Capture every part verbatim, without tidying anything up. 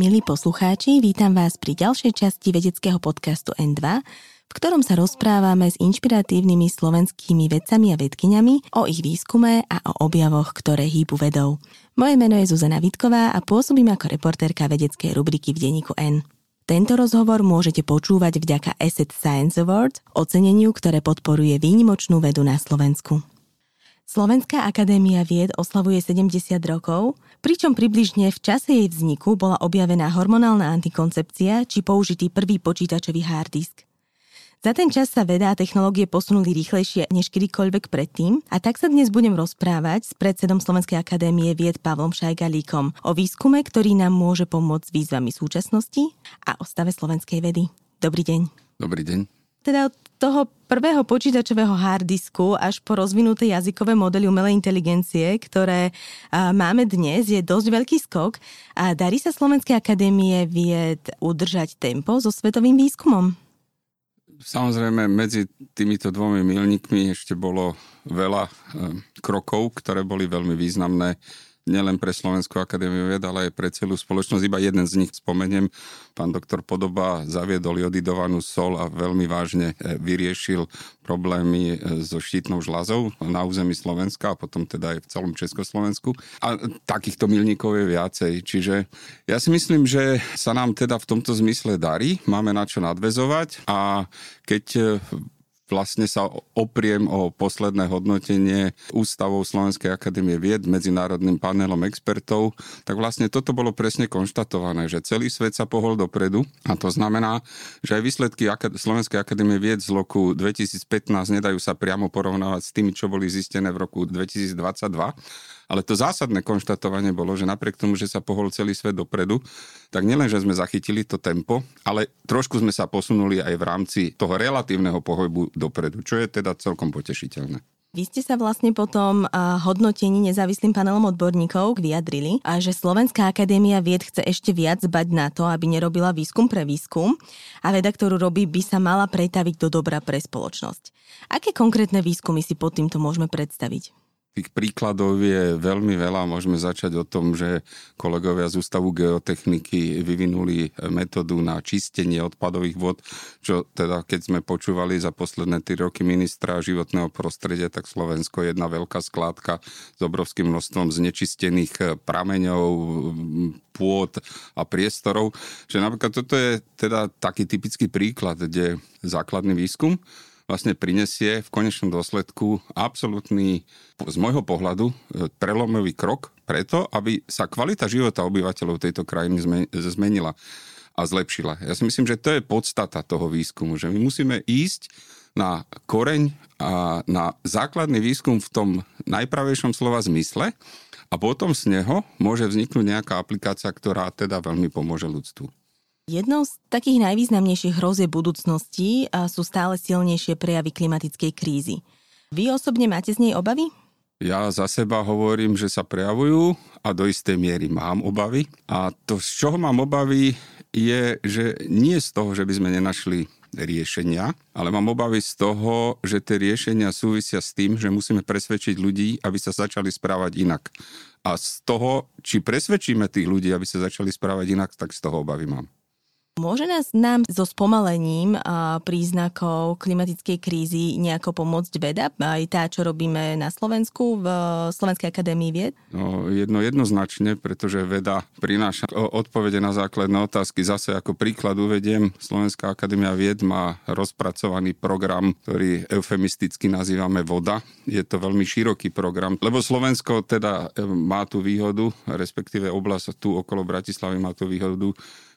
Milí poslucháči, vítam vás pri ďalšej časti vedeckého podcastu en dva, v ktorom sa rozprávame s inšpiratívnymi slovenskými vedcami a vedkyňami o ich výskume a o objavoch, ktoré hýbu vedou. Moje meno je Zuzana Vitková a pôsobím ako reportérka vedeckej rubriky v denníku en. Tento rozhovor môžete počúvať vďaka Asset Science Award, oceneniu, ktoré podporuje výnimočnú vedu na Slovensku. Slovenská akadémia vied oslavuje sedemdesiat rokov, pričom približne v čase jej vzniku bola objavená hormonálna antikoncepcia či použitý prvý počítačový hard disk. Za ten čas sa veda a technológie posunuli rýchlejšie než kedykoľvek predtým a tak sa dnes budem rozprávať s predsedom Slovenskej akadémie vied Pavlom Šajgalíkom o výskume, ktorý nám môže pomôcť s výzvami súčasnosti a o stave slovenskej vedy. Dobrý deň. Dobrý deň. Teda od toho prvého počítačového harddisku až po rozvinuté jazykové modely umelej inteligencie, ktoré máme dnes, je dosť veľký skok. A darí sa Slovenskej akadémie vied udržať tempo so svetovým výskumom? Samozrejme, medzi týmito dvomi milníkmi ešte bolo veľa krokov, ktoré boli veľmi významné nielen pre Slovenskú akadémiu vied, ale aj pre celú spoločnosť. Iba jeden z nich spomeniem. Pán doktor Podoba zaviedol jodidovanú soľ a veľmi vážne vyriešil problémy so štítnou žľazou na území Slovenska a potom teda aj v celom Československu. A takýchto milníkov je viacej. Čiže ja si myslím, že sa nám teda v tomto zmysle darí. Máme na čo nadväzovať a keď vlastne sa opriem o posledné hodnotenie Ústavou Slovenskej akadémie vied medzinárodným panelom expertov, tak vlastne toto bolo presne konštatované, že celý svet sa pohol dopredu a to znamená, že aj výsledky Slovenskej akadémie vied z roku dvetisícpätnásť nedajú sa priamo porovnávať s tými, čo boli zistené v roku dvetisícdvadsaťdva. Ale to zásadné konštatovanie bolo, že napriek tomu, že sa pohol celý svet dopredu, tak nielen, že sme zachytili to tempo, ale trošku sme sa posunuli aj v rámci toho relatívneho pohybu dopredu, čo je teda celkom potešiteľné. Vy ste sa vlastne po tom hodnotení nezávislým panelom odborníkov vyjadrili, že Slovenská akadémia vied chce ešte viac dbať na to, aby nerobila výskum pre výskum a veda, ktorú robí, by sa mala pretaviť do dobra pre spoločnosť. Aké konkrétne výskumy si pod týmto môžeme predstaviť? Tých príkladov je veľmi veľa. Môžeme začať o tom, že kolegovia z Ústavu geotechniky vyvinuli metódu na čistenie odpadových vod, čo teda keď sme počúvali za posledné tri roky ministra životného prostredia, tak Slovensko je jedna veľká skládka s obrovským množstvom znečistených prameňov, pôd a priestorov. Čiže napríklad toto je teda taký typický príklad, kde základný výskum vlastne prinesie v konečnom dôsledku absolútny, z môjho pohľadu, prelomový krok preto, aby sa kvalita života obyvateľov tejto krajiny zmenila a zlepšila. Ja si myslím, že to je podstata toho výskumu, že my musíme ísť na koreň a na základný výskum v tom najpravejšom slova zmysle a potom z neho môže vzniknúť nejaká aplikácia, ktorá teda veľmi pomôže ľudstvu. Jednou z takých najvýznamnejších hrozieb budúcnosti sú stále silnejšie prejavy klimatickej krízy. Vy osobne máte z nej obavy? Ja za seba hovorím, že sa prejavujú a do istej miery mám obavy. A to, z čoho mám obavy, je, že nie z toho, že by sme nenašli riešenia, ale mám obavy z toho, že tie riešenia súvisia s tým, že musíme presvedčiť ľudí, aby sa začali správať inak. A z toho, či presvedčíme tých ľudí, aby sa začali správať inak, tak z toho obavy mám. Môže nás nám so spomalením príznakov klimatickej krízy nejako pomôcť veda? Aj tá, čo robíme na Slovensku v Slovenskej akadémii vied? No, jedno jednoznačne, pretože veda prináša odpovede na základné otázky. Zase ako príklad uvediem, Slovenská akadémia vied má rozpracovaný program, ktorý eufemisticky nazývame voda. Je to veľmi široký program, lebo Slovensko teda má tú výhodu, respektíve oblasť tu okolo Bratislavy má tú výhodu,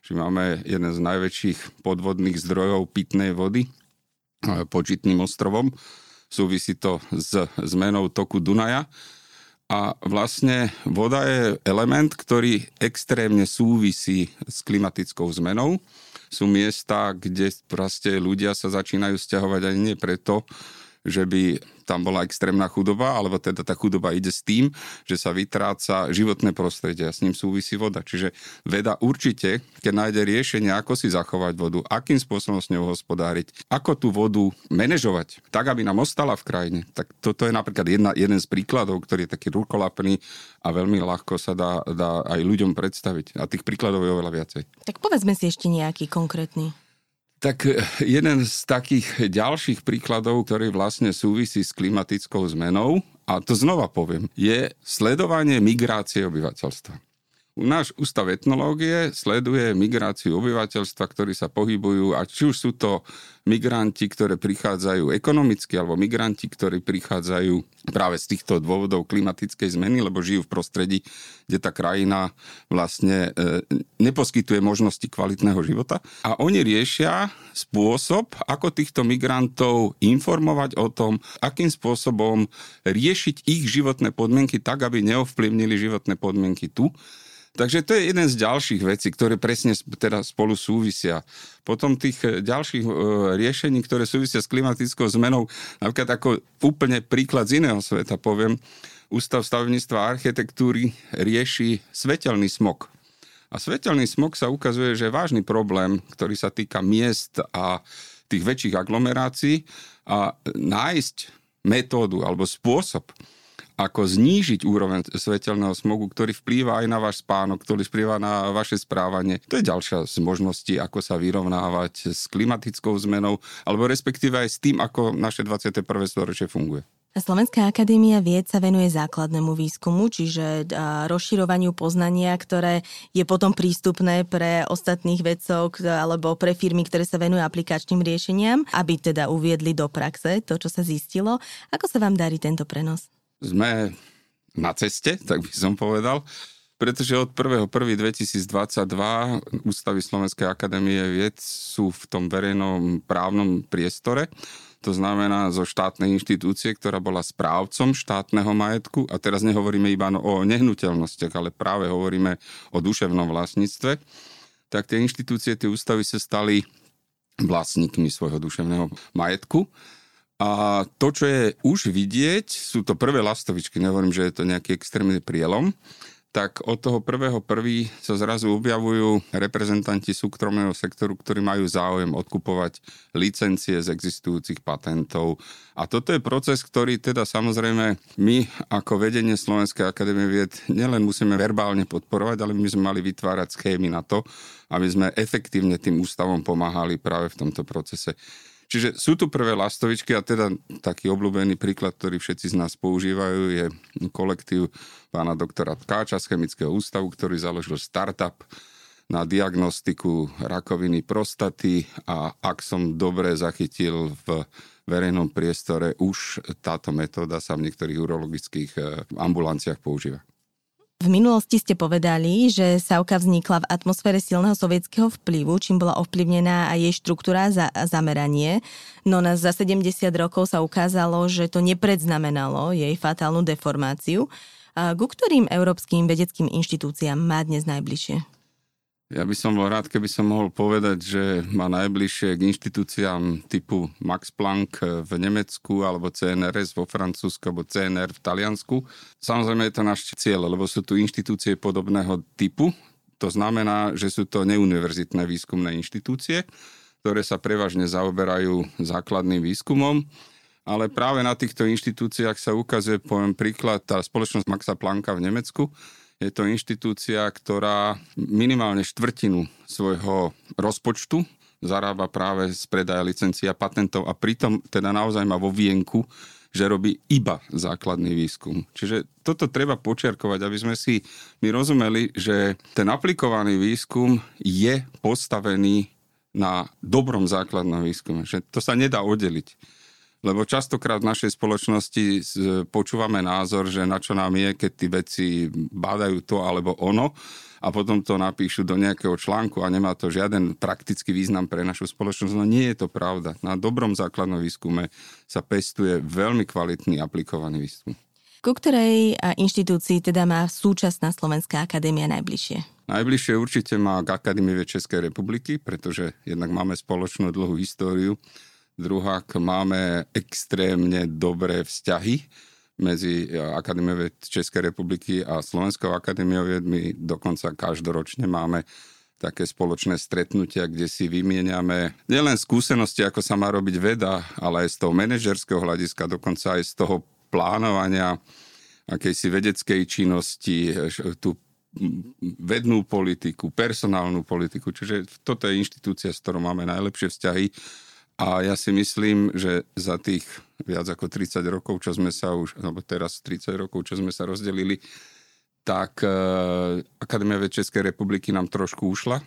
že máme jeden z najväčších podvodných zdrojov pitnej vody pod Žitným ostrovom. Súvisí to s zmenou toku Dunaja. A vlastne voda je element, ktorý extrémne súvisí s klimatickou zmenou. Sú miesta, kde proste ľudia sa začínajú sťahovať ani nie preto, že by tam bola extrémna chudoba, alebo teda tá chudoba ide s tým, že sa vytráca životné prostredie a s ním súvisí voda. Čiže veda určite, keď nájde riešenie, ako si zachovať vodu, akým spôsobom s ňou hospodáriť, ako tú vodu manažovať, tak, aby nám ostala v krajine. Tak toto je napríklad jedna, jeden z príkladov, ktorý je taký rukolapný a veľmi ľahko sa dá, dá aj ľuďom predstaviť. A tých príkladov je oveľa viacej. Tak povedzme si ešte nejaký konkrétny. Tak jeden z takých ďalších príkladov, ktorý vlastne súvisí s klimatickou zmenou, a to znova poviem, je sledovanie migrácie obyvateľstva. Náš ústav etnológie sleduje migráciu obyvateľstva, ktorí sa pohybujú, a či už sú to migranti, ktorí prichádzajú ekonomicky, alebo migranti, ktorí prichádzajú práve z týchto dôvodov klimatickej zmeny, lebo žijú v prostredí, kde tá krajina vlastne neposkytuje možnosti kvalitného života. A oni riešia spôsob, ako týchto migrantov informovať o tom, akým spôsobom riešiť ich životné podmienky tak, aby neovplyvnili životné podmienky tu. Takže to je jeden z ďalších vecí, ktoré presne teda spolu súvisia. Potom tých ďalších e, riešení, ktoré súvisia s klimatickou zmenou, napríklad ako úplne príklad z iného sveta, poviem, Ústav stavebníctva a architektúry rieši svetelný smog. A svetelný smog sa ukazuje, že je vážny problém, ktorý sa týka miest a tých väčších aglomerácií, a nájsť metódu alebo spôsob, ako znížiť úroveň svetelného smogu, ktorý vplýva aj na váš spánok, ktorý vplýva na vaše správanie. To je ďalšia z možností, ako sa vyrovnávať s klimatickou zmenou, alebo respektíve aj s tým, ako naše dvadsiate prvé storočie funguje. Slovenská akadémia vied sa venuje základnému výskumu, čiže rozširovaniu poznania, ktoré je potom prístupné pre ostatných vedcov alebo pre firmy, ktoré sa venujú aplikačným riešeniam, aby teda uviedli do praxe to, čo sa zistilo. Ako sa vám darí tento prenos? Sme na ceste, tak by som povedal, pretože od prvého prvého dvetisícdvadsaťdva ústavy Slovenskej akadémie vied sú v tom verejnom právnom priestore. To znamená zo štátnej inštitúcie, ktorá bola správcom štátneho majetku. A teraz nehovoríme iba o nehnuteľnostiach, ale práve hovoríme o duševnom vlastníctve. Tak tie inštitúcie, tie ústavy sa stali vlastníkmi svojho duševného majetku. A to, čo je už vidieť, sú to prvé lastovičky, nehovorím, že je to nejaký extrémny prielom, tak od toho prvého prvý sa zrazu objavujú reprezentanti súkromného sektoru, ktorí majú záujem odkupovať licencie z existujúcich patentov. A toto je proces, ktorý teda samozrejme my ako vedenie Slovenskej akadémie vied nielen musíme verbálne podporovať, ale my sme mali vytvárať schémy na to, aby sme efektívne tým ústavom pomáhali práve v tomto procese. Čiže sú tu prvé lastovičky, a teda taký obľúbený príklad, ktorý všetci z nás používajú, je kolektív pána doktora Tkáča z Chemického ústavu, ktorý založil startup na diagnostiku rakoviny prostaty, a ak som dobre zachytil v verejnom priestore, už táto metóda sa v niektorých urologických ambulanciách používa. V minulosti ste povedali, že SAUKA vznikla v atmosfére silného sovietskeho vplyvu, čím bola ovplyvnená aj jej štruktúra a zameranie, no na za sedemdesiat rokov sa ukázalo, že to nepredznamenalo jej fatálnu deformáciu. Ku ktorým európskym vedeckým inštitúciám má dnes najbližšie? Ja by som bol rád, keby som mohol povedať, že má najbližšie k inštitúciám typu Max Planck v Nemecku, alebo C N R S vo Francúzsku, alebo C N R v Taliansku. Samozrejme je to náš cieľ, lebo sú tu inštitúcie podobného typu. To znamená, že sú to neuniverzitné výskumné inštitúcie, ktoré sa prevažne zaoberajú základným výskumom. Ale práve na týchto inštitúciách sa ukazuje, poviem príklad, tá spoločnosť Maxa Plancka v Nemecku. Je to inštitúcia, ktorá minimálne štvrtinu svojho rozpočtu zarába práve z predaja licencií a patentov, a pritom teda naozaj má vo vienku, že robí iba základný výskum. Čiže toto treba počiarkovať, aby sme si my rozumeli, že ten aplikovaný výskum je postavený na dobrom základnom výskume. Že to sa nedá oddeliť. Lebo častokrát v našej spoločnosti počúvame názor, že na čo nám je, keď tí vedci bádajú to alebo ono, a potom to napíšu do nejakého článku a nemá to žiaden praktický význam pre našu spoločnosť. No nie je to pravda. Na dobrom základnom výskume sa pestuje veľmi kvalitný aplikovaný výskum. Ku ktorej inštitúcii teda má súčasná Slovenská akadémia najbližšie? Najbližšie určite má k Akadémii vied Českej republiky, pretože jednak máme spoločnú dlhú históriu Druhák máme extrémne dobré vzťahy medzi Akadémiou vied Českej republiky a Slovenskou akadémiou vied. My dokonca každoročne máme také spoločné stretnutia, kde si vymieňame nielen skúsenosti, ako sa má robiť veda, ale aj z toho manažerského hľadiska, dokonca aj z toho plánovania akejsi vedeckej činnosti, tú vednú politiku, personálnu politiku. Čiže toto je inštitúcia, s ktorou máme najlepšie vzťahy. A ja si myslím, že za tých viac ako tridsať rokov, čo sme sa už, alebo teraz tridsať rokov, čo sme sa rozdelili, tak Akadémia vied Českej republiky nám trošku ušla.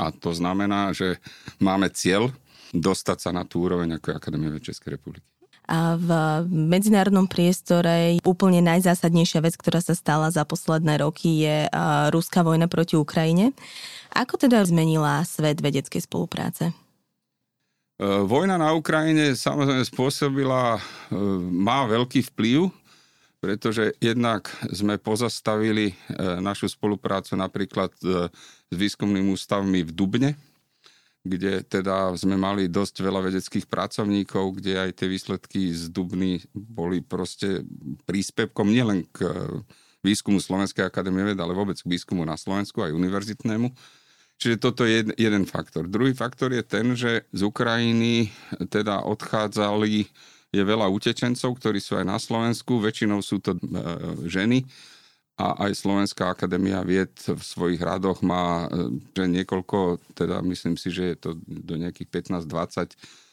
A to znamená, že máme cieľ dostať sa na tú úroveň, ako je Akadémia vied Českej republiky. A v medzinárodnom priestore úplne najzásadnejšia vec, ktorá sa stala za posledné roky, je ruská vojna proti Ukrajine. Ako teda zmenila svet vedeckej spolupráce? Vojna na Ukrajine samozrejme spôsobila, má veľký vplyv, pretože jednak sme pozastavili našu spoluprácu napríklad s výskumnými ústavmi v Dubne, kde teda sme mali dosť veľa vedeckých pracovníkov, kde aj tie výsledky z Dubny boli proste príspevkom nielen k výskumu Slovenskej akadémie vied, ale vôbec k výskumu na Slovensku, aj univerzitnému. Čiže toto je jeden faktor. Druhý faktor je ten, že z Ukrajiny teda odchádzali, je veľa utečencov, ktorí sú aj na Slovensku, väčšinou sú to ženy, a aj Slovenská akadémia vied v svojich radoch má že niekoľko, teda myslím si, že je to do nejakých pätnásť dvadsať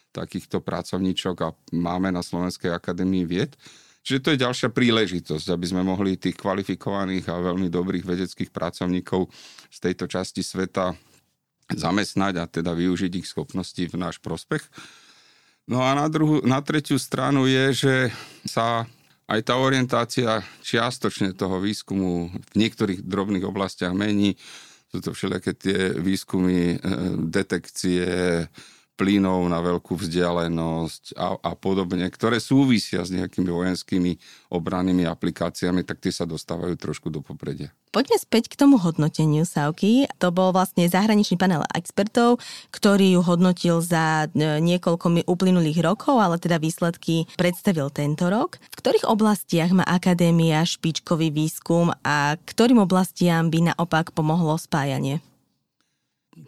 takýchto pracovníčok a máme na Slovenskej akadémii vied. Čiže to je ďalšia príležitosť, aby sme mohli tých kvalifikovaných a veľmi dobrých vedeckých pracovníkov z tejto časti sveta zamestnať a teda využiť ich schopnosti v náš prospech. No a na, druhu, na tretiu stranu je, že sa aj tá orientácia čiastočne toho výskumu v niektorých drobných oblastiach mení. Sú to všelijaké tie výskumy, detekcie plynov na veľkú vzdialenosť a, a podobne, ktoré súvisia s nejakými vojenskými obrannými aplikáciami, tak tie sa dostávajú trošku do popredia. Poďme späť k tomu hodnoteniu Sávky. To bol vlastne zahraničný panel expertov, ktorý ju hodnotil za niekoľko uplynulých rokov, ale teda výsledky predstavil tento rok. V ktorých oblastiach má akadémia špičkový výskum a ktorým oblastiam by naopak pomohlo spájanie?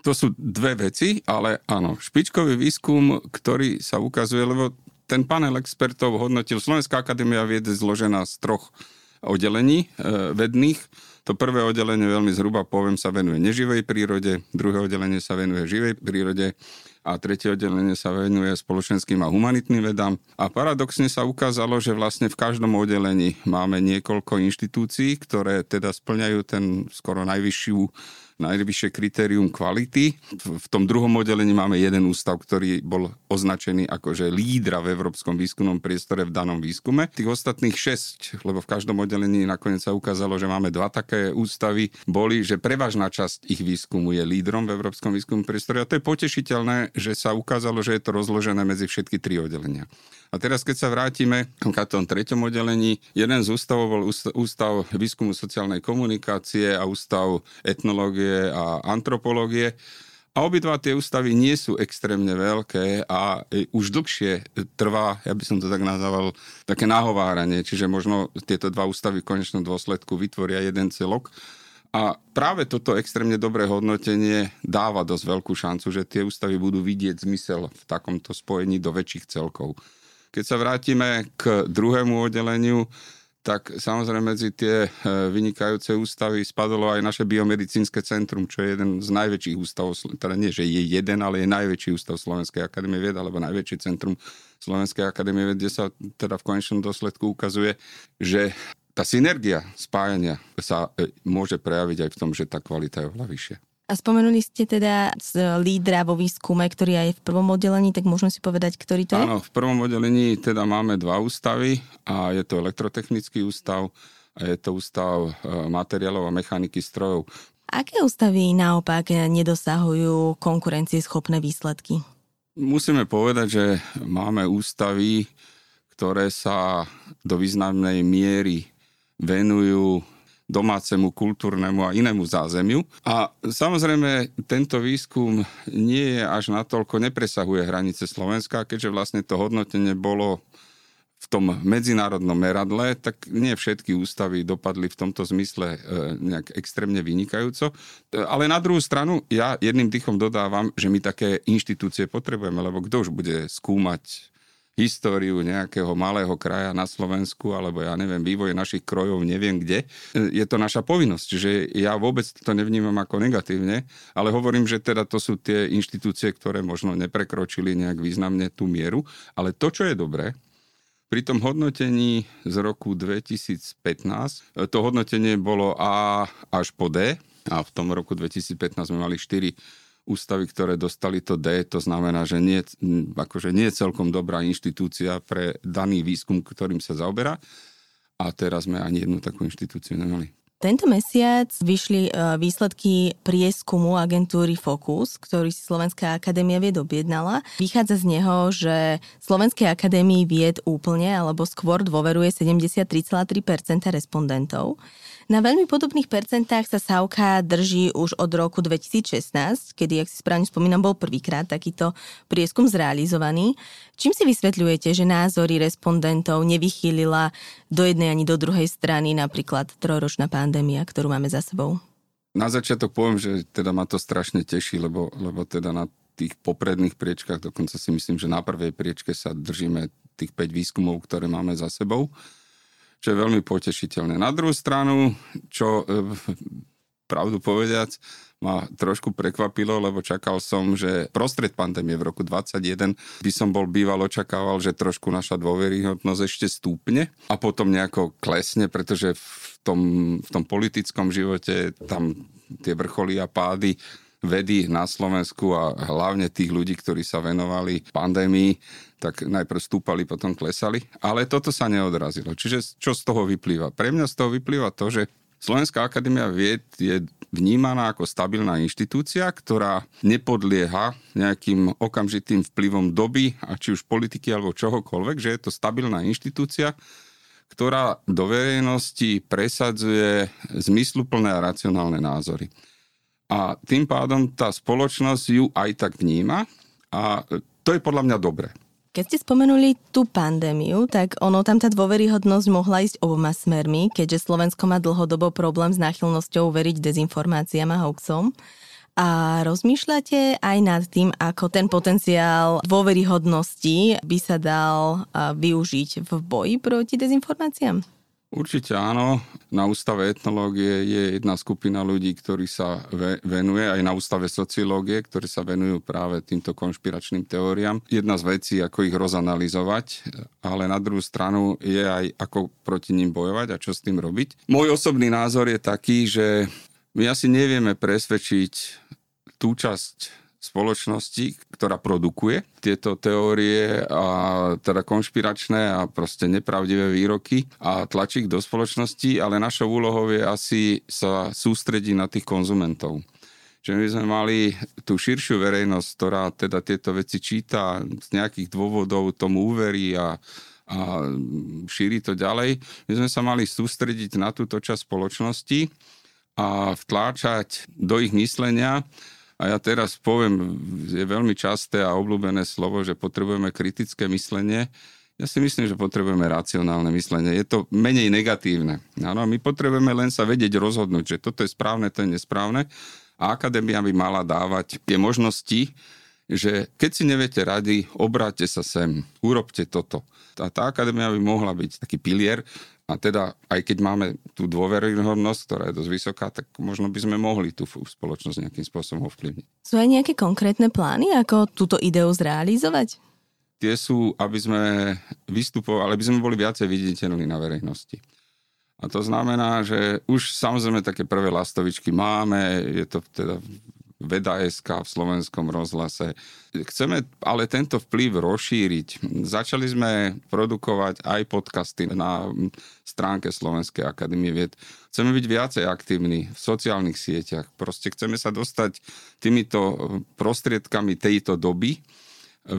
To sú dve veci, ale áno, špičkový výskum, ktorý sa ukazuje, lebo ten panel expertov hodnotil Slovenská akadémia vied zložená z troch oddelení e, vedných. To prvé oddelenie, veľmi zhruba poviem, sa venuje neživej prírode, druhé oddelenie sa venuje živej prírode a tretie oddelenie sa venuje spoločenským a humanitným vedám. A paradoxne sa ukázalo, že vlastne v každom oddelení máme niekoľko inštitúcií, ktoré teda splňajú ten skoro najvyššiu najvyššie kritérium kvality. V tom druhom oddelení máme jeden ústav, ktorý bol označený ako že lídra v európskom výskumnom priestore v danom výskume. Tých ostatných šesť, lebo v každom oddelení nakoniec sa ukázalo, že máme dva také ústavy, boli, že prevažná časť ich výskumu je lídrom v európskom výskumnom priestore. A to je potešiteľné, že sa ukázalo, že je to rozložené medzi všetky tri oddelenia. A teraz, keď sa vrátime k tom treťom oddelení, jeden z ústavov bol ústav výskumu sociálnej komunikácie a ústav etnológie a antropológie. A obidva tie ústavy nie sú extrémne veľké a už dlhšie trvá, ja by som to tak nazval, také nahováranie. Čiže možno tieto dva ústavy v konečnom dôsledku vytvoria jeden celok. A práve toto extrémne dobré hodnotenie dáva dosť veľkú šancu, že tie ústavy budú vidieť zmysel v takomto spojení do väčších celkov. Keď sa vrátime k druhému oddeleniu, tak samozrejme medzi tie vynikajúce ústavy spadlo aj naše biomedicínske centrum, čo je jeden z najväčších ústavov, teda nie, že je jeden, ale je najväčší ústav Slovenskej akadémie vied, alebo najväčšie centrum Slovenskej akadémie vied, kde sa teda v konečnom dôsledku ukazuje, že tá synergia spájania sa môže prejaviť aj v tom, že tá kvalita je oveľa vyššia. A spomenuli ste teda z lídra vo výskume, ktorý aj v prvom oddelení, tak môžeme si povedať, ktorý to je? Áno, v prvom oddelení teda máme dva ústavy a je to elektrotechnický ústav a je to ústav materiálov a mechaniky strojov. Aké ústavy naopak nedosahujú konkurencieschopné výsledky? Musíme povedať, že máme ústavy, ktoré sa do významnej miery venujú domácemu, kultúrnemu a inému zázemiu. A samozrejme, tento výskum nie je až natoľko, nepresahuje hranice Slovenska, keďže vlastne to hodnotenie bolo v tom medzinárodnom meradle, tak nie všetky ústavy dopadli v tomto zmysle nejak extrémne vynikajúco. Ale na druhú stranu, ja jedným dýchom dodávam, že my také inštitúcie potrebujeme, lebo kto už bude skúmať históriu nejakého malého kraja na Slovensku, alebo ja neviem, vývoj našich krojov, neviem kde. Je to naša povinnosť, čiže ja vôbec to nevnímam ako negatívne, ale hovorím, že teda to sú tie inštitúcie, ktoré možno neprekročili nejak významne tú mieru, ale to, čo je dobré, pri tom hodnotení z roku dvetisícpätnásť, to hodnotenie bolo A až po D a v tom roku dvetisícpätnásť sme mali štyri ústavy, ktoré dostali to D, to znamená, že nie, akože nie je celkom dobrá inštitúcia pre daný výskum, ktorým sa zaoberá a teraz sme ani jednu takú inštitúciu nemali. Tento mesiac vyšli výsledky prieskumu agentúry Focus, ktorý si Slovenská akadémia vied objednala. Vychádza z neho, že Slovenskej akadémii vied úplne alebo skôr dôveruje sedemdesiattri celé tri percenta respondentov. Na veľmi podobných percentách sa Sávka drží už od roku dvetisícšestnásť, kedy, ak si správne spomínam, bol prvýkrát takýto prieskum zrealizovaný. Čím si vysvetľujete, že názory respondentov nevychýlila do jednej ani do druhej strany, napríklad trojročná pandémia? pandémia, ktorú máme za sebou? Na začiatok poviem, že teda ma to strašne teší, lebo, lebo teda na tých popredných priečkách, dokonca si myslím, že na prvej priečke sa držíme tých päť výskumov, ktoré máme za sebou, čo je veľmi potešiteľné. Na druhú stranu, čo pravdu povediac, ma trošku prekvapilo, lebo čakal som, že prostred pandémie v roku dvadsaťjeden by som bol býval očakával, že trošku naša dôveryhodnosť ešte stúpne a potom nejako klesne, pretože v tom, v tom politickom živote tam tie vrcholy a pády vedy na Slovensku a hlavne tých ľudí, ktorí sa venovali pandémii, tak najprv stúpali, potom klesali. Ale toto sa neodrazilo. Čiže čo z toho vyplýva? Pre mňa z toho vyplýva to, že Slovenská akadémia vied je vnímaná ako stabilná inštitúcia, ktorá nepodlieha nejakým okamžitým vplyvom doby, a či už politiky alebo čohokoľvek, že je to stabilná inštitúcia, ktorá do verejnosti presadzuje zmysluplné a racionálne názory. A tým pádom tá spoločnosť ju aj tak vníma a to je podľa mňa dobré. Keď ste spomenuli tú pandémiu, tak ono tam tá dôveryhodnosť mohla ísť oboma smermi, keďže Slovensko má dlhodobo problém s náchylnosťou veriť dezinformáciám a hoaxom. A rozmýšľate aj nad tým, ako ten potenciál dôveryhodnosti by sa dal využiť v boji proti dezinformáciám? Určite áno. Na ústave etnológie je jedna skupina ľudí, ktorí sa venuje, aj na ústave sociológie, ktorí sa venujú práve týmto konšpiračným teóriám. Jedna z vecí, ako ich rozanalizovať, ale na druhú stranu je aj ako proti ním bojovať a čo s tým robiť. Môj osobný názor je taký, že my asi nevieme presvedčiť tú časť spoločnosti, ktorá produkuje tieto teórie a teda konšpiračné a proste nepravdivé výroky a tlačí ich do spoločnosti, ale našou úlohou je asi sa sústrediť na tých konzumentov. Čiže my sme mali tú širšiu verejnosť, ktorá teda tieto veci číta, z nejakých dôvodov tomu uverí a a šíri to ďalej. My sme sa mali sústrediť na túto časť spoločnosti a vtláčať do ich myslenia. A ja teraz poviem, je veľmi časté a obľúbené slovo, že potrebujeme kritické myslenie. Ja si myslím, že potrebujeme racionálne myslenie. Je to menej negatívne. Áno, my potrebujeme len sa vedieť rozhodnúť, že toto je správne, to je nesprávne. A akadémia by mala dávať tie možnosti, že keď si neviete rady, obráťte sa sem, urobte toto. A tá akadémia by mohla byť taký pilier. A teda, aj keď máme tú dôveryhodnosť, ktorá je dosť vysoká, tak možno by sme mohli tú spoločnosť nejakým spôsobom ovplyvniť. Sú aj nejaké konkrétne plány, ako túto ideu zrealizovať? Tie sú, aby sme vystupovali, aby sme boli viacej viditeľní na verejnosti. A to znamená, že už samozrejme také prvé lastovičky máme, je to teda veda bodka es ká v Slovenskom rozhlase. Chceme ale tento vplyv rozšíriť. Začali sme produkovať aj podcasty na stránke Slovenskej akadémie vied. Chceme byť viacej aktívni v sociálnych sieťach. Proste chceme sa dostať týmito prostriedkami tejto doby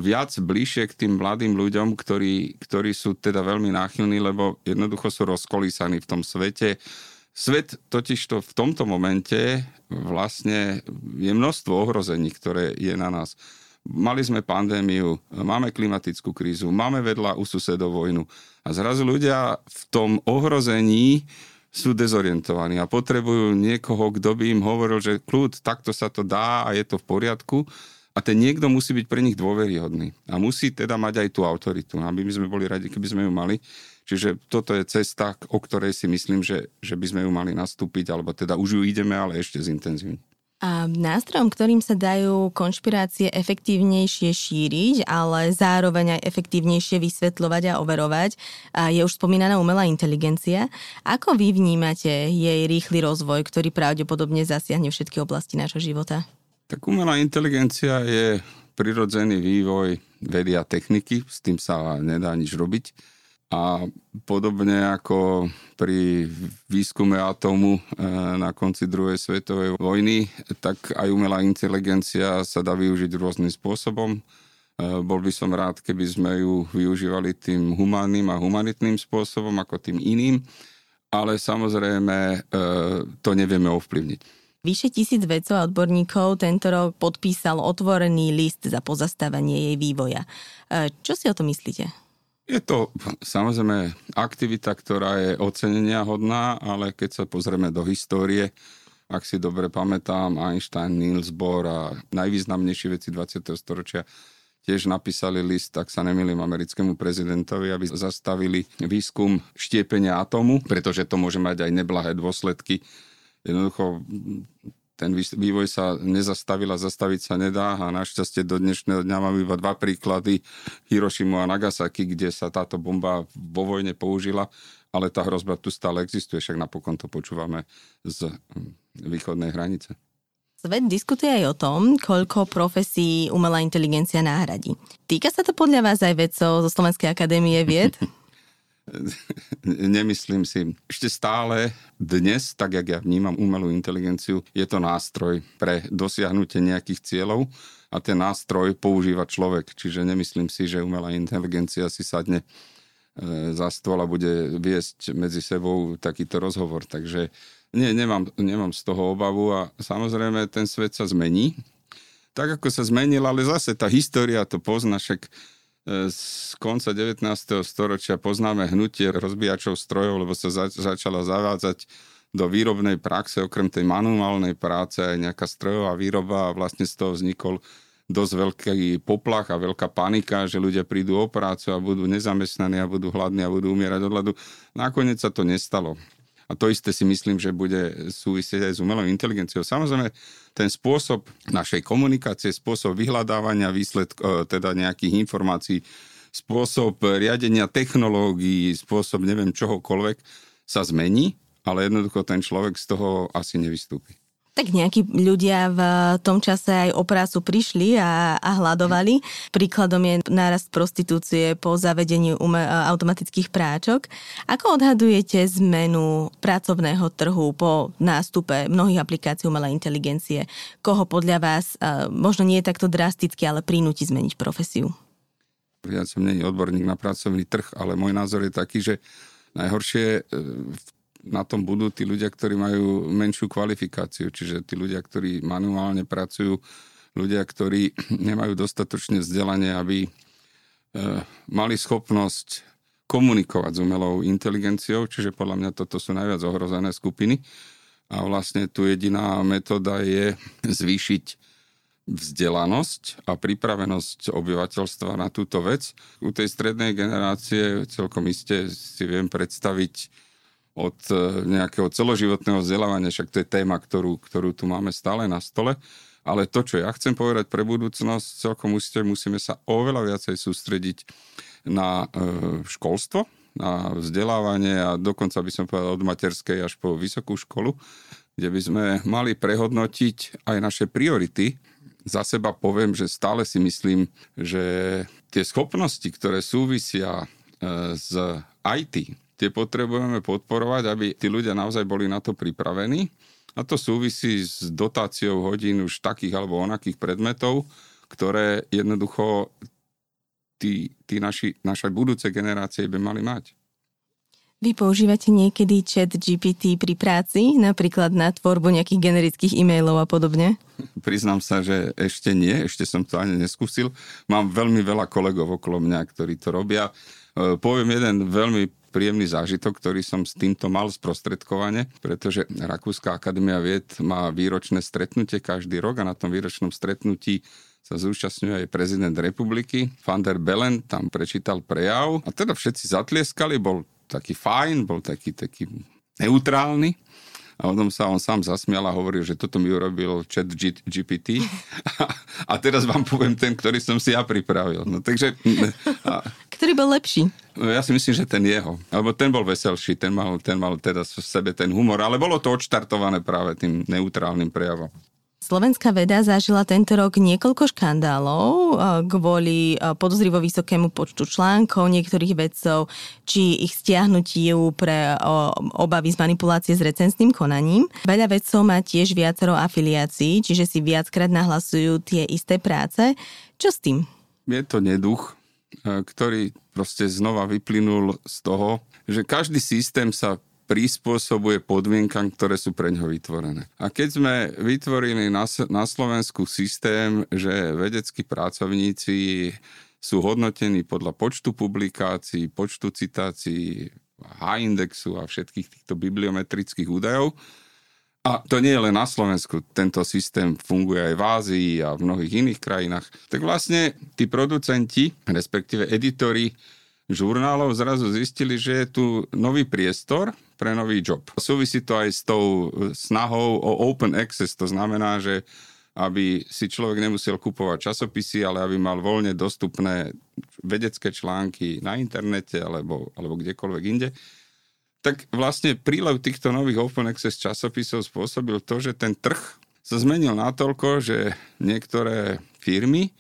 viac bližšie k tým mladým ľuďom, ktorí, ktorí sú teda veľmi náchylní, lebo jednoducho sú rozkolísaní v tom svete Svet totižto v tomto momente vlastne je množstvo ohrození, ktoré je na nás. Mali sme pandémiu, máme klimatickú krízu, máme vedľa u susedov vojnu a zrazu ľudia v tom ohrození sú dezorientovaní a potrebujú niekoho, kto by im hovoril, že kľud, takto sa to dá a je to v poriadku. A ten niekto musí byť pre nich dôveryhodný a musí teda mať aj tú autoritu, aby my sme boli radi, keby sme ju mali. Čiže toto je cesta, o ktorej si myslím, že, že by sme ju mali nastúpiť, alebo teda už ju ideme, ale ešte zintenzívne. A nástrojom, ktorým sa dajú konšpirácie efektívnejšie šíriť, ale zároveň aj efektívnejšie vysvetľovať a overovať, je už spomínaná umelá inteligencia. Ako vy vnímate jej rýchly rozvoj, ktorý pravdepodobne zasiahne všetky oblasti nášho života? Tak umelá inteligencia je prirodzený vývoj vedy a techniky, s tým sa nedá nič robiť. A podobne ako pri výskume atómu na konci druhej svetovej vojny, tak aj umelá inteligencia sa dá využiť rôznym spôsobom. Bol by som rád, keby sme ju využívali tým humánnym a humanitným spôsobom ako tým iným, ale samozrejme to nevieme ovplyvniť. Vyše tisíc vedcov a odborníkov tento rok podpísal otvorený list za pozastavenie jej vývoja. Čo si o to myslíte? Je to samozrejme aktivita, ktorá je ocenenia hodná, ale keď sa pozrieme do histórie, ak si dobre pamätám, Einstein, Niels Bohr a najvýznamnejší vedci dvadsiateho storočia tiež napísali list, tak sa nemýlim, americkému prezidentovi, aby zastavili výskum štiepenia atómu, pretože to môže mať aj neblahé dôsledky. Jednoducho, ten vývoj sa nezastavil a zastaviť sa nedá a našťastie do dnešného dňa mám iba dva príklady, Hirošimu a Nagasaki, kde sa táto bomba vo vojne použila, ale tá hrozba tu stále existuje, však napokon to počúvame z východnej hranice. Svet diskutuje aj o tom, koľko profesí umelá inteligencia nahradí. Týka sa to podľa vás aj vedcov zo Slovenskej akadémie vied? Nemyslím si. Ešte stále dnes, tak jak ja vnímam umelú inteligenciu, je to nástroj pre dosiahnutie nejakých cieľov a ten nástroj používa človek. Čiže nemyslím si, že umelá inteligencia si sadne za stôl a bude viesť medzi sebou takýto rozhovor. Takže nie, nemám, nemám z toho obavu a samozrejme ten svet sa zmení. Tak ako sa zmenil, ale zase tá história to pozná, však z konca devätnásteho storočia poznáme hnutie rozbíjačov strojov, lebo sa zač- začala zavádzať do výrobnej praxe, okrem tej manuálnej práce, aj nejaká strojová výroba a vlastne z toho vznikol dosť veľký poplach a veľká panika, že ľudia prídu o prácu a budú nezamestnaní a budú hladní a budú umierať od hladu. Nakoniec sa to nestalo. A to isté si myslím, že bude súvisieť aj s umelou inteligenciou. Samozrejme, ten spôsob našej komunikácie, spôsob vyhľadávania výsledkov, teda nejakých informácií, spôsob riadenia technológií, spôsob neviem čohokoľvek sa zmení, ale jednoducho ten človek z toho asi nevystúpi. Tak nejakí ľudia v tom čase aj o prácu prišli a, a hľadovali. Príkladom je nárast prostitúcie po zavedení ume, automatických práčok. Ako odhadujete zmenu pracovného trhu po nástupe mnohých aplikácií umelej inteligencie? Koho podľa vás, možno nie je takto drasticky, ale prinúti zmeniť profesiu? Ja som nie odborník na pracovný trh, ale môj názor je taký, že najhoršie v na tom budú tí ľudia, ktorí majú menšiu kvalifikáciu, čiže tí ľudia, ktorí manuálne pracujú, ľudia, ktorí nemajú dostatočné vzdelanie, aby e, mali schopnosť komunikovať s umelou inteligenciou, čiže podľa mňa toto sú najviac ohrozené skupiny a vlastne tu jediná metóda je zvýšiť vzdelanosť a pripravenosť obyvateľstva na túto vec. U tej strednej generácie celkom iste si viem predstaviť od nejakého celoživotného vzdelávania, však to je téma, ktorú, ktorú tu máme stále na stole. Ale to, čo ja chcem povedať pre budúcnosť, celkom musíte, musíme sa oveľa viacej sústrediť na školstvo, na vzdelávanie a dokonca by som povedal od materskej až po vysokú školu, kde by sme mali prehodnotiť aj naše priority. Za seba poviem, že stále si myslím, že tie schopnosti, ktoré súvisia s í té, tie potrebujeme podporovať, aby tí ľudia naozaj boli na to pripravení. A to súvisí s dotáciou hodín už takých alebo onakých predmetov, ktoré jednoducho tí, tí naši, naša budúce generácie by mali mať. Vy používate niekedy ChatGPT pri práci, napríklad na tvorbu nejakých generických e-mailov a podobne? Priznám sa, že ešte nie, ešte som to ani neskúsil. Mám veľmi veľa kolegov okolo mňa, ktorí to robia. Poviem jeden veľmi príjemný zážitok, ktorý som s týmto mal sprostredkovane, pretože Rakúska akadémia vied má výročné stretnutie každý rok a na tom výročnom stretnutí sa zúčastňuje aj prezident republiky. Van der Bellen tam prečítal prejav a teda všetci zatlieskali, bol taký fajn, bol taký, taký neutrálny. A potom sa on sám zasmial a hovoril, že toto mi urobil ChatGPT. A, a teraz vám poviem ten, ktorý som si ja pripravil. No, takže, a, ktorý bol lepší? Ja si myslím, že ten jeho. Alebo ten bol veselší, ten mal, ten mal teda v sebe ten humor. Ale bolo to odštartované práve tým neutrálnym prejavom. Slovenská veda zažila tento rok niekoľko škandálov kvôli podozrivo vysokému počtu článkov niektorých vedcov, či ich stiahnutiu pre obavy z manipulácie s recenzným konaním. Veľa vedcov má tiež viacero afiliácií, čiže si viackrát nahlasujú tie isté práce. Čo s tým? Je to neduch, ktorý proste znova vyplynul z toho, že každý systém sa prispôsobuje podmienkam, ktoré sú pre ňoho vytvorené. A keď sme vytvorili na, na Slovensku systém, že vedeckí pracovníci sú hodnotení podľa počtu publikácií, počtu citácií, H-indexu a všetkých týchto bibliometrických údajov, a to nie je len na Slovensku, tento systém funguje aj v Ázii a v mnohých iných krajinách, tak vlastne tí producenti, respektíve editori žurnálov zrazu zistili, že je tu nový priestor pre nový job. Súvisí to aj s tou snahou o open access, to znamená, že aby si človek nemusel kupovať časopisy, ale aby mal voľne dostupné vedecké články na internete alebo, alebo kdekoľvek inde. Tak vlastne prílev týchto nových open access časopisov spôsobil to, že ten trh sa zmenil natoľko, že niektoré firmy,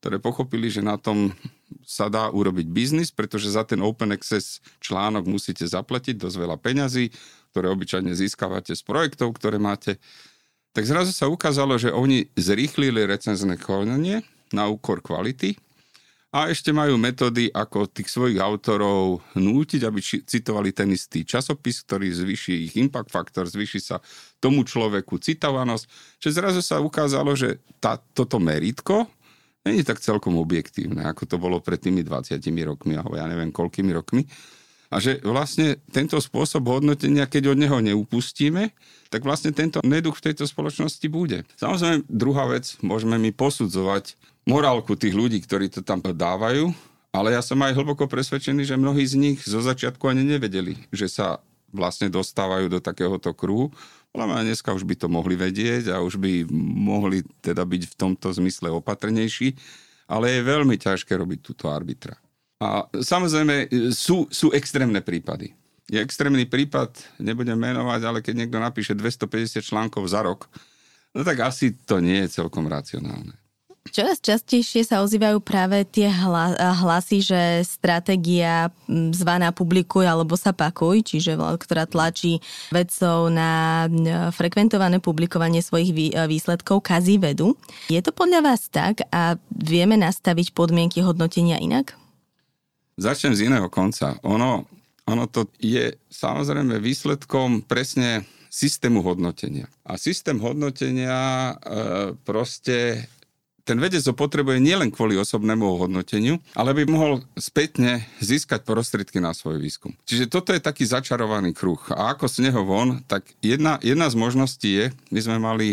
ktoré pochopili, že na tom sa dá urobiť biznis, pretože za ten open access článok musíte zaplatiť dosť veľa peňazí, ktoré obyčajne získavate z projektov, ktoré máte. Tak zrazu sa ukázalo, že oni zrýchlili recenzné konanie na úkor kvality a ešte majú metódy, ako tých svojich autorov nútiť, aby citovali ten istý časopis, ktorý zvýši ich impact faktor, zvýši sa tomu človeku citovanosť. Čiže zrazu sa ukázalo, že tá, toto meritko nie je tak celkom objektívne, ako to bolo pred tými dvadsiatimi rokmi, alebo ja neviem, koľkými rokmi. A že vlastne tento spôsob hodnotenia, keď od neho neupustíme, tak vlastne tento neduch v tejto spoločnosti bude. Samozrejme, druhá vec, môžeme my posudzovať morálku tých ľudí, ktorí to tam dávajú, ale ja som aj hlboko presvedčený, že mnohí z nich zo začiatku ani nevedeli, že sa vlastne dostávajú do takéhoto kruhu. Ale dneska už by to mohli vedieť a už by mohli teda byť v tomto zmysle opatrnejší, ale je veľmi ťažké robiť túto arbitra. A samozrejme sú, sú extrémne prípady. Je extrémny prípad, nebudem menovať, ale keď niekto napíše dvestopäťdesiat článkov za rok, no tak asi to nie je celkom racionálne. Čoraz častejšie sa ozývajú práve tie hlasy, že stratégia zvaná publikuj alebo sa pakuj, čiže ktorá tlačí vedcov na frekventované publikovanie svojich výsledkov, kazí vedu. Je to podľa vás tak a vieme nastaviť podmienky hodnotenia inak? Začnem z iného konca. Ono, ono to je samozrejme výsledkom presne systému hodnotenia. A systém hodnotenia e, proste ten vedec ho potrebuje nielen kvôli osobnému hodnoteniu, ale by mohol spätne získať prostriedky na svoj výskum. Čiže toto je taký začarovaný kruh. A ako z neho von, tak jedna, jedna z možností je, my sme mali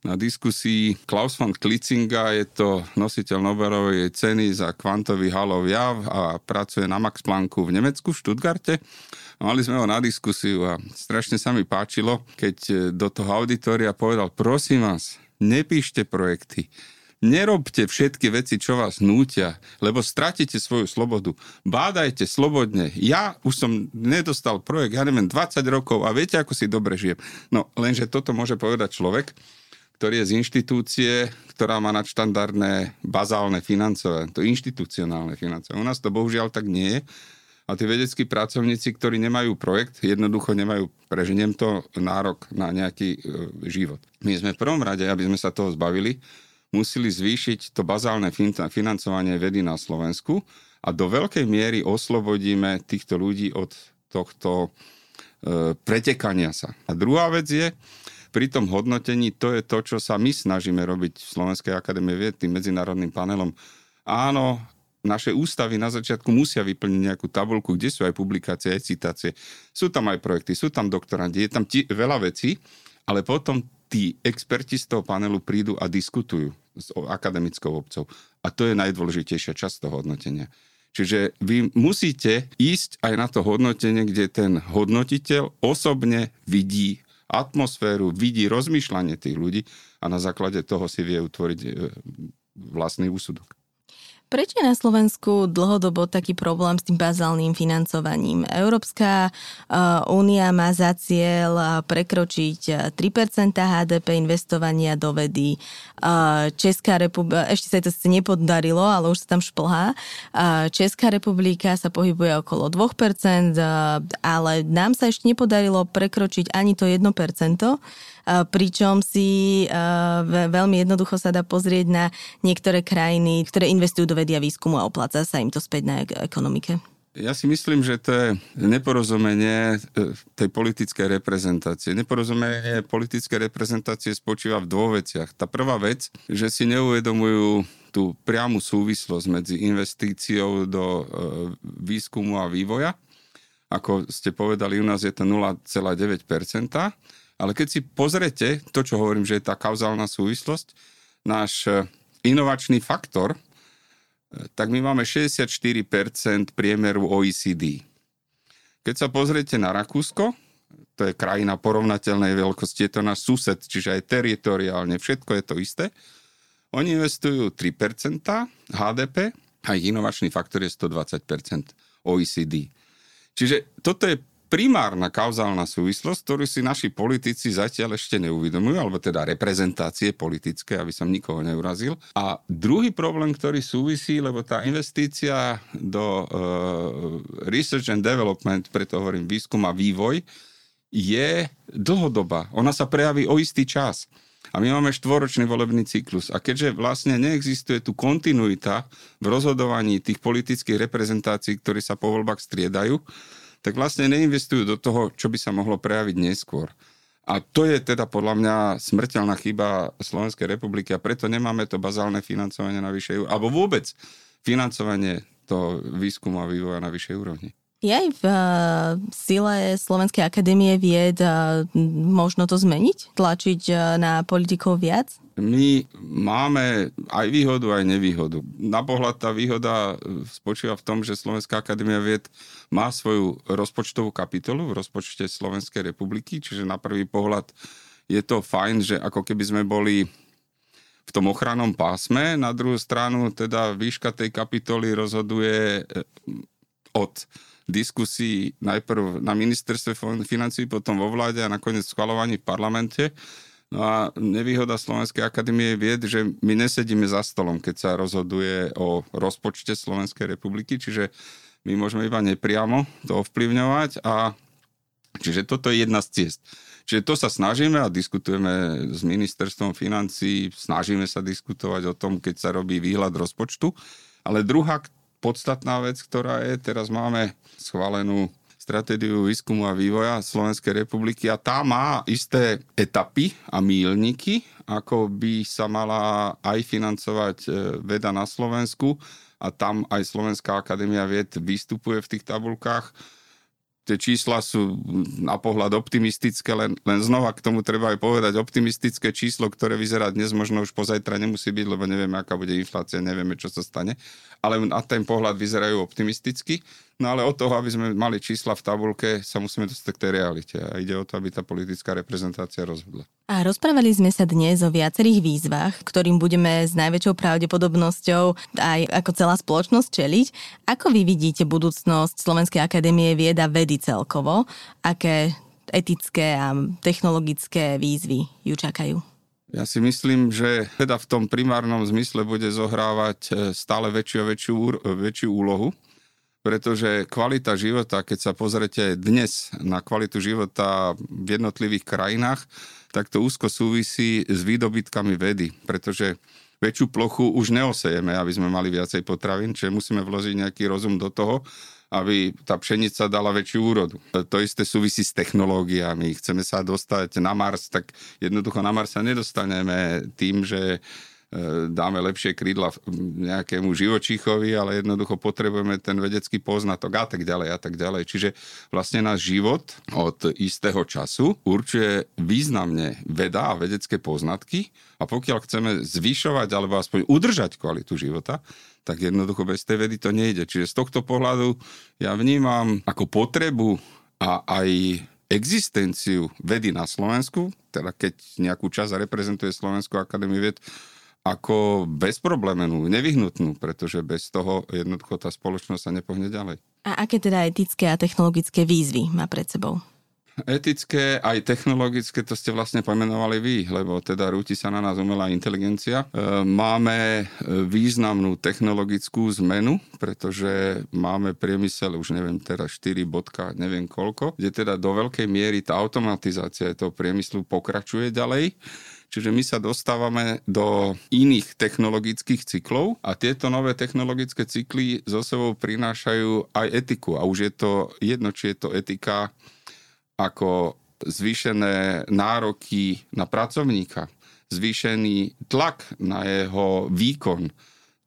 na diskusii Klaus von Klitzinga, je to nositeľ Nobelovej ceny za kvantový Hallov jav a pracuje na Max Plancku v Nemecku, v Stuttgarte. Mali sme ho na diskusiu a strašne sa mi páčilo, keď do toho auditoria povedal, prosím vás, nepíšte projekty, nerobte všetky veci, čo vás nútia, lebo stratíte svoju slobodu. Bádajte slobodne. Ja už som nedostal projekt, ja neviem, dvadsať rokov a viete, ako si dobre žijem. No, lenže toto môže povedať človek, ktorý je z inštitúcie, ktorá má nadštandardné bazálne financové, to inštitucionálne financové. U nás to bohužiaľ tak nie je. A tí vedeckí pracovníci, ktorí nemajú projekt, jednoducho nemajú, preženiem to, nárok na nejaký e, život. My sme v prvom rade, aby sme sa toho zbavili, museli zvýšiť to bazálne financovanie vedy na Slovensku a do veľkej miery oslobodíme týchto ľudí od tohto e, pretekania sa. A druhá vec je, pri tom hodnotení, to je to, čo sa my snažíme robiť v Slovenskej akadémie vied, tým medzinárodným panelom. Áno, naše ústavy na začiatku musia vyplniť nejakú tabuľku, kde sú aj publikácie, aj citácie. Sú tam aj projekty, sú tam doktorandi, je tam ti, veľa vecí, ale potom tí experti z toho panelu prídu a diskutujú s akademickou obcou. A to je najdôležitejšia časť toho hodnotenia. Čiže vy musíte ísť aj na to hodnotenie, kde ten hodnotiteľ osobne vidí atmosféru, vidí rozmýšľanie tých ľudí a na základe toho si vie utvoriť vlastný úsudok. Prečo je na Slovensku dlhodobo taký problém s tým bazálnym financovaním? Európska únia má za cieľ prekročiť tri percentá há dé pé investovania do vedy. Česká republika, ešte sa to nepodarilo, ale už sa tam šplhá. Česká republika sa pohybuje okolo dva percentá, ale nám sa ešte nepodarilo prekročiť ani to jedno percento. Pričom si veľmi jednoducho sa dá pozrieť na niektoré krajiny, ktoré investujú do vedy a výskumu a opláca sa im to späť na ekonomike. Ja si myslím, že to je neporozumenie tej politickej reprezentácie. Neporozumenie politickej reprezentácie spočíva v dvoch veciach. Tá prvá vec, že si neuvedomujú tú priamu súvislosť medzi investíciou do výskumu a vývoja. Ako ste povedali, u nás je to nula celá deväť percenta. Ale keď si pozrete to, čo hovorím, že je tá kauzálna súvislosť, náš inovačný faktor, tak my máme šesťdesiatštyri percent priemeru ó é cé dé. Keď sa pozriete na Rakúsko, to je krajina porovnateľnej veľkosti, je to náš sused, čiže aj teritoriálne, všetko je to isté. Oni investujú tri percentá há dé pé a ich inovačný faktor je stodvadsať percent ó é cé dé. Čiže toto je primárna kauzálna súvislosť, ktorú si naši politici zatiaľ ešte neuvedomujú, alebo teda reprezentácie politické, aby som nikoho neurazil. A druhý problém, ktorý súvisí, lebo tá investícia do uh, research and development, preto hovorím výskum a vývoj, je dlhodobá. Ona sa prejaví o istý čas. A my máme štvoročný volebný cyklus. A keďže vlastne neexistuje tu kontinuita v rozhodovaní tých politických reprezentácií, ktorí sa po voľbách striedajú, tak vlastne neinvestujú do toho, čo by sa mohlo prejaviť neskôr. A to je teda podľa mňa smrteľná chyba Slovenskej republiky a preto nemáme to bazálne financovanie na vyššej úrovni, alebo vôbec financovanie toho výskumu a vývoja na vyššej úrovni. Je aj v uh, sile Slovenskej akadémie vied uh, možno to zmeniť? Tlačiť uh, na politikov viac? My máme aj výhodu, aj nevýhodu. Na pohľad tá výhoda spočíva v tom, že Slovenská akadémia vied má svoju rozpočtovú kapitolu v rozpočte Slovenskej republiky, čiže na prvý pohľad je to fajn, že ako keby sme boli v tom ochrannom pásme. Na druhú stranu teda výška tej kapitoly rozhoduje od diskusí najprv na ministerstve financií, potom vo vláde a nakoniec schvaľovaní v parlamente. No a nevýhoda Slovenskej akadémie vied, že my nesedíme za stolom, keď sa rozhoduje o rozpočte Slovenskej republiky, čiže my môžeme iba nepriamo to ovplyvňovať a čiže toto je jedna z ciest. Čiže to sa snažíme a diskutujeme s ministerstvom financií, snažíme sa diskutovať o tom, keď sa robí výhľad rozpočtu, ale druhá podstatná vec, ktorá je, teraz máme schválenú stratégiu výskumu a vývoja Slovenskej republiky a tá má isté etapy a míľniky, ako by sa mala aj financovať veda na Slovensku a tam aj Slovenská akadémia vied vystupuje v tých tabuľkách. Tie čísla sú na pohľad optimistické, len, len znova k tomu treba aj povedať, optimistické číslo, ktoré vyzerá dnes, možno už pozajtra nemusí byť, lebo nevieme, aká bude inflácia, nevieme, čo sa stane. Ale na ten pohľad vyzerajú optimisticky. No ale od toho, aby sme mali čísla v tabuľke, sa musíme dostať k tej realite. A ide o to, aby tá politická reprezentácia rozhodla. A rozprávali sme sa dnes o viacerých výzvach, ktorým budeme s najväčšou pravdepodobnosťou aj ako celá spoločnosť čeliť. Ako vy vidíte budúcnosť Slovenskej akadémie vied a vedy celkovo? Aké etické a technologické výzvy ju čakajú? Ja si myslím, že teda v tom primárnom zmysle bude zohrávať stále väčšiu a väčšiu, väčšiu úlohu, pretože kvalita života, keď sa pozrete dnes na kvalitu života v jednotlivých krajinách, tak to úzko súvisí s výdobytkami vedy, pretože väčšiu plochu už neosejeme, aby sme mali viacej potravín, čiže musíme vložiť nejaký rozum do toho, aby tá pšenica dala väčšiu úrodu. To isté súvisí s technológiami. Chceme sa dostať na Mars, tak jednoducho na Mars sa nedostaneme tým, že dáme lepšie krídla nejakému živočíchovi, ale jednoducho potrebujeme ten vedecký poznatok a tak ďalej a tak ďalej. Čiže vlastne náš život od istého času určuje významne veda a vedecké poznatky a pokiaľ chceme zvyšovať alebo aspoň udržať kvalitu života, tak jednoducho bez tej vedy to nejde. Čiže z tohto pohľadu ja vnímam ako potrebu a aj existenciu vedy na Slovensku, teda keď nejakú časť reprezentuje Slovenskú akadémiu vied, ako bezproblémenú, nevyhnutnú, pretože bez toho jednotko tá spoločnosť sa nepohne ďalej. A aké teda etické a technologické výzvy má pred sebou? Etické aj technologické, to ste vlastne pomenovali vy, lebo teda rúti sa na nás umelá inteligencia. Máme významnú technologickú zmenu, pretože máme priemysel, už neviem teraz štyri bodka, neviem koľko, kde teda do veľkej miery tá automatizácia toho priemyslu pokračuje ďalej. Čiže my sa dostávame do iných technologických cyklov a tieto nové technologické cykly zo sebou prinášajú aj etiku. A už je to jedno, či je to etika ako zvýšené nároky na pracovníka, zvýšený tlak na jeho výkon.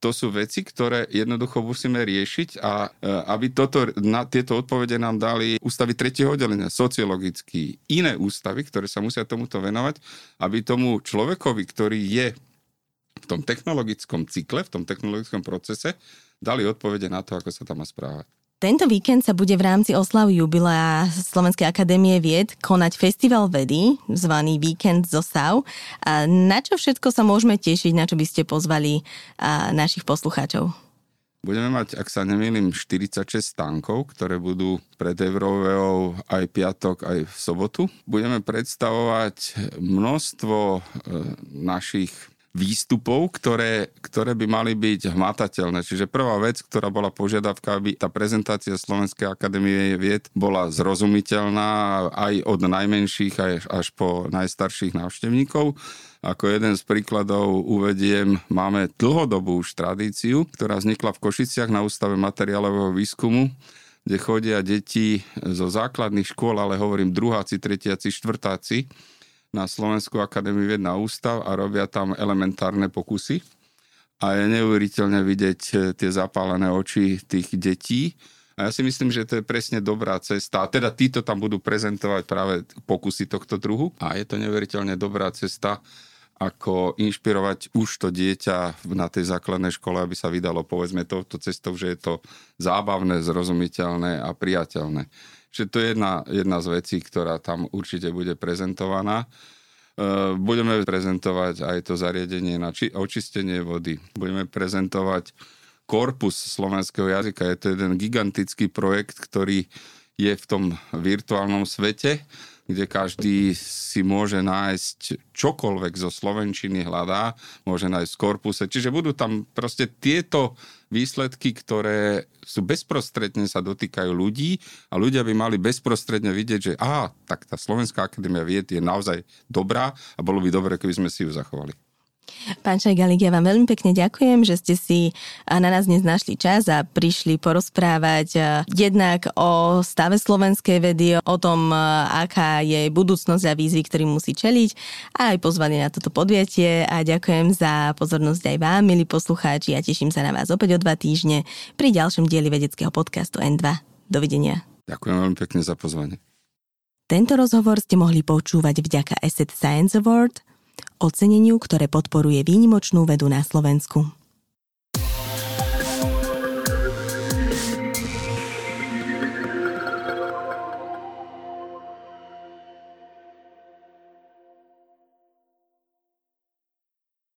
To sú veci, ktoré jednoducho musíme riešiť a aby toto, na tieto odpovede nám dali ústavy tretieho oddelenia, sociologický, iné ústavy, ktoré sa musia tomuto venovať, aby tomu človekovi, ktorý je v tom technologickom cykle, v tom technologickom procese, dali odpovede na to, ako sa tam má správať. Tento víkend sa bude v rámci oslav jubilea Slovenskej akadémie vied konať festival vedy, zvaný Víkend zosav. A na čo všetko sa môžeme tešiť, na čo by ste pozvali našich poslucháčov? Budeme mať, ak sa nemýlim, štyridsaťšesť stánkov, ktoré budú pred Euroveou aj piatok, aj v sobotu. Budeme predstavovať množstvo našich výstupov, ktoré, ktoré by mali byť hmatateľné. Čiže prvá vec, ktorá bola požiadavka, aby tá prezentácia Slovenskej akadémie vied bola zrozumiteľná aj od najmenších aj až po najstarších návštevníkov. Ako jeden z príkladov uvediem, máme dlhodobú už tradíciu, ktorá vznikla v Košiciach na Ústave materiálového výskumu, kde chodia deti zo základných škôl, ale hovorím druháci, tretiaci, štvrtáci, na Slovenskú akadémiu vied na ústav a robia tam elementárne pokusy. A je neuveriteľne vidieť tie zapálené oči tých detí. A ja si myslím, že to je presne dobrá cesta. A teda títo tam budú prezentovať práve pokusy tohto druhu. A je to neuveriteľne dobrá cesta, ako inšpirovať už to dieťa na tej základnej škole, aby sa vydalo, povedzme, touto cestou, že je to zábavné, zrozumiteľné a priateľné. Čiže to je jedna, jedna z vecí, ktorá tam určite bude prezentovaná. E, budeme prezentovať aj to zariadenie na či- očistenie vody. Budeme prezentovať korpus slovenského jazyka. Je to jeden gigantický projekt, ktorý je v tom virtuálnom svete, kde každý si môže nájsť čokoľvek zo slovenčiny hľadá, môže nájsť v korpuse. Čiže budú tam proste tieto výsledky, ktoré sú bezprostredne sa dotýkajú ľudí a ľudia by mali bezprostredne vidieť, že á, tak tá Slovenská akadémia vied je naozaj dobrá a bolo by dobre, keby sme si ju zachovali. Pán Šajgalík, ja vám veľmi pekne ďakujem, že ste si na nás dnes našli čas a prišli porozprávať jednak o stave slovenskej vedy, o tom, aká je budúcnosť a výzvy, ktorým musí čeliť a aj pozvali na toto podujatie a ďakujem za pozornosť aj vám, milí poslucháči a teším sa na vás opäť o dva týždne pri ďalšom dieli vedeckého podcastu en dva. Dovidenia. Ďakujem veľmi pekne za pozvanie. Tento rozhovor ste mohli počúvať vďaka Asset Science Award, oceneniu, ktoré podporuje výnimočnú vedu na Slovensku.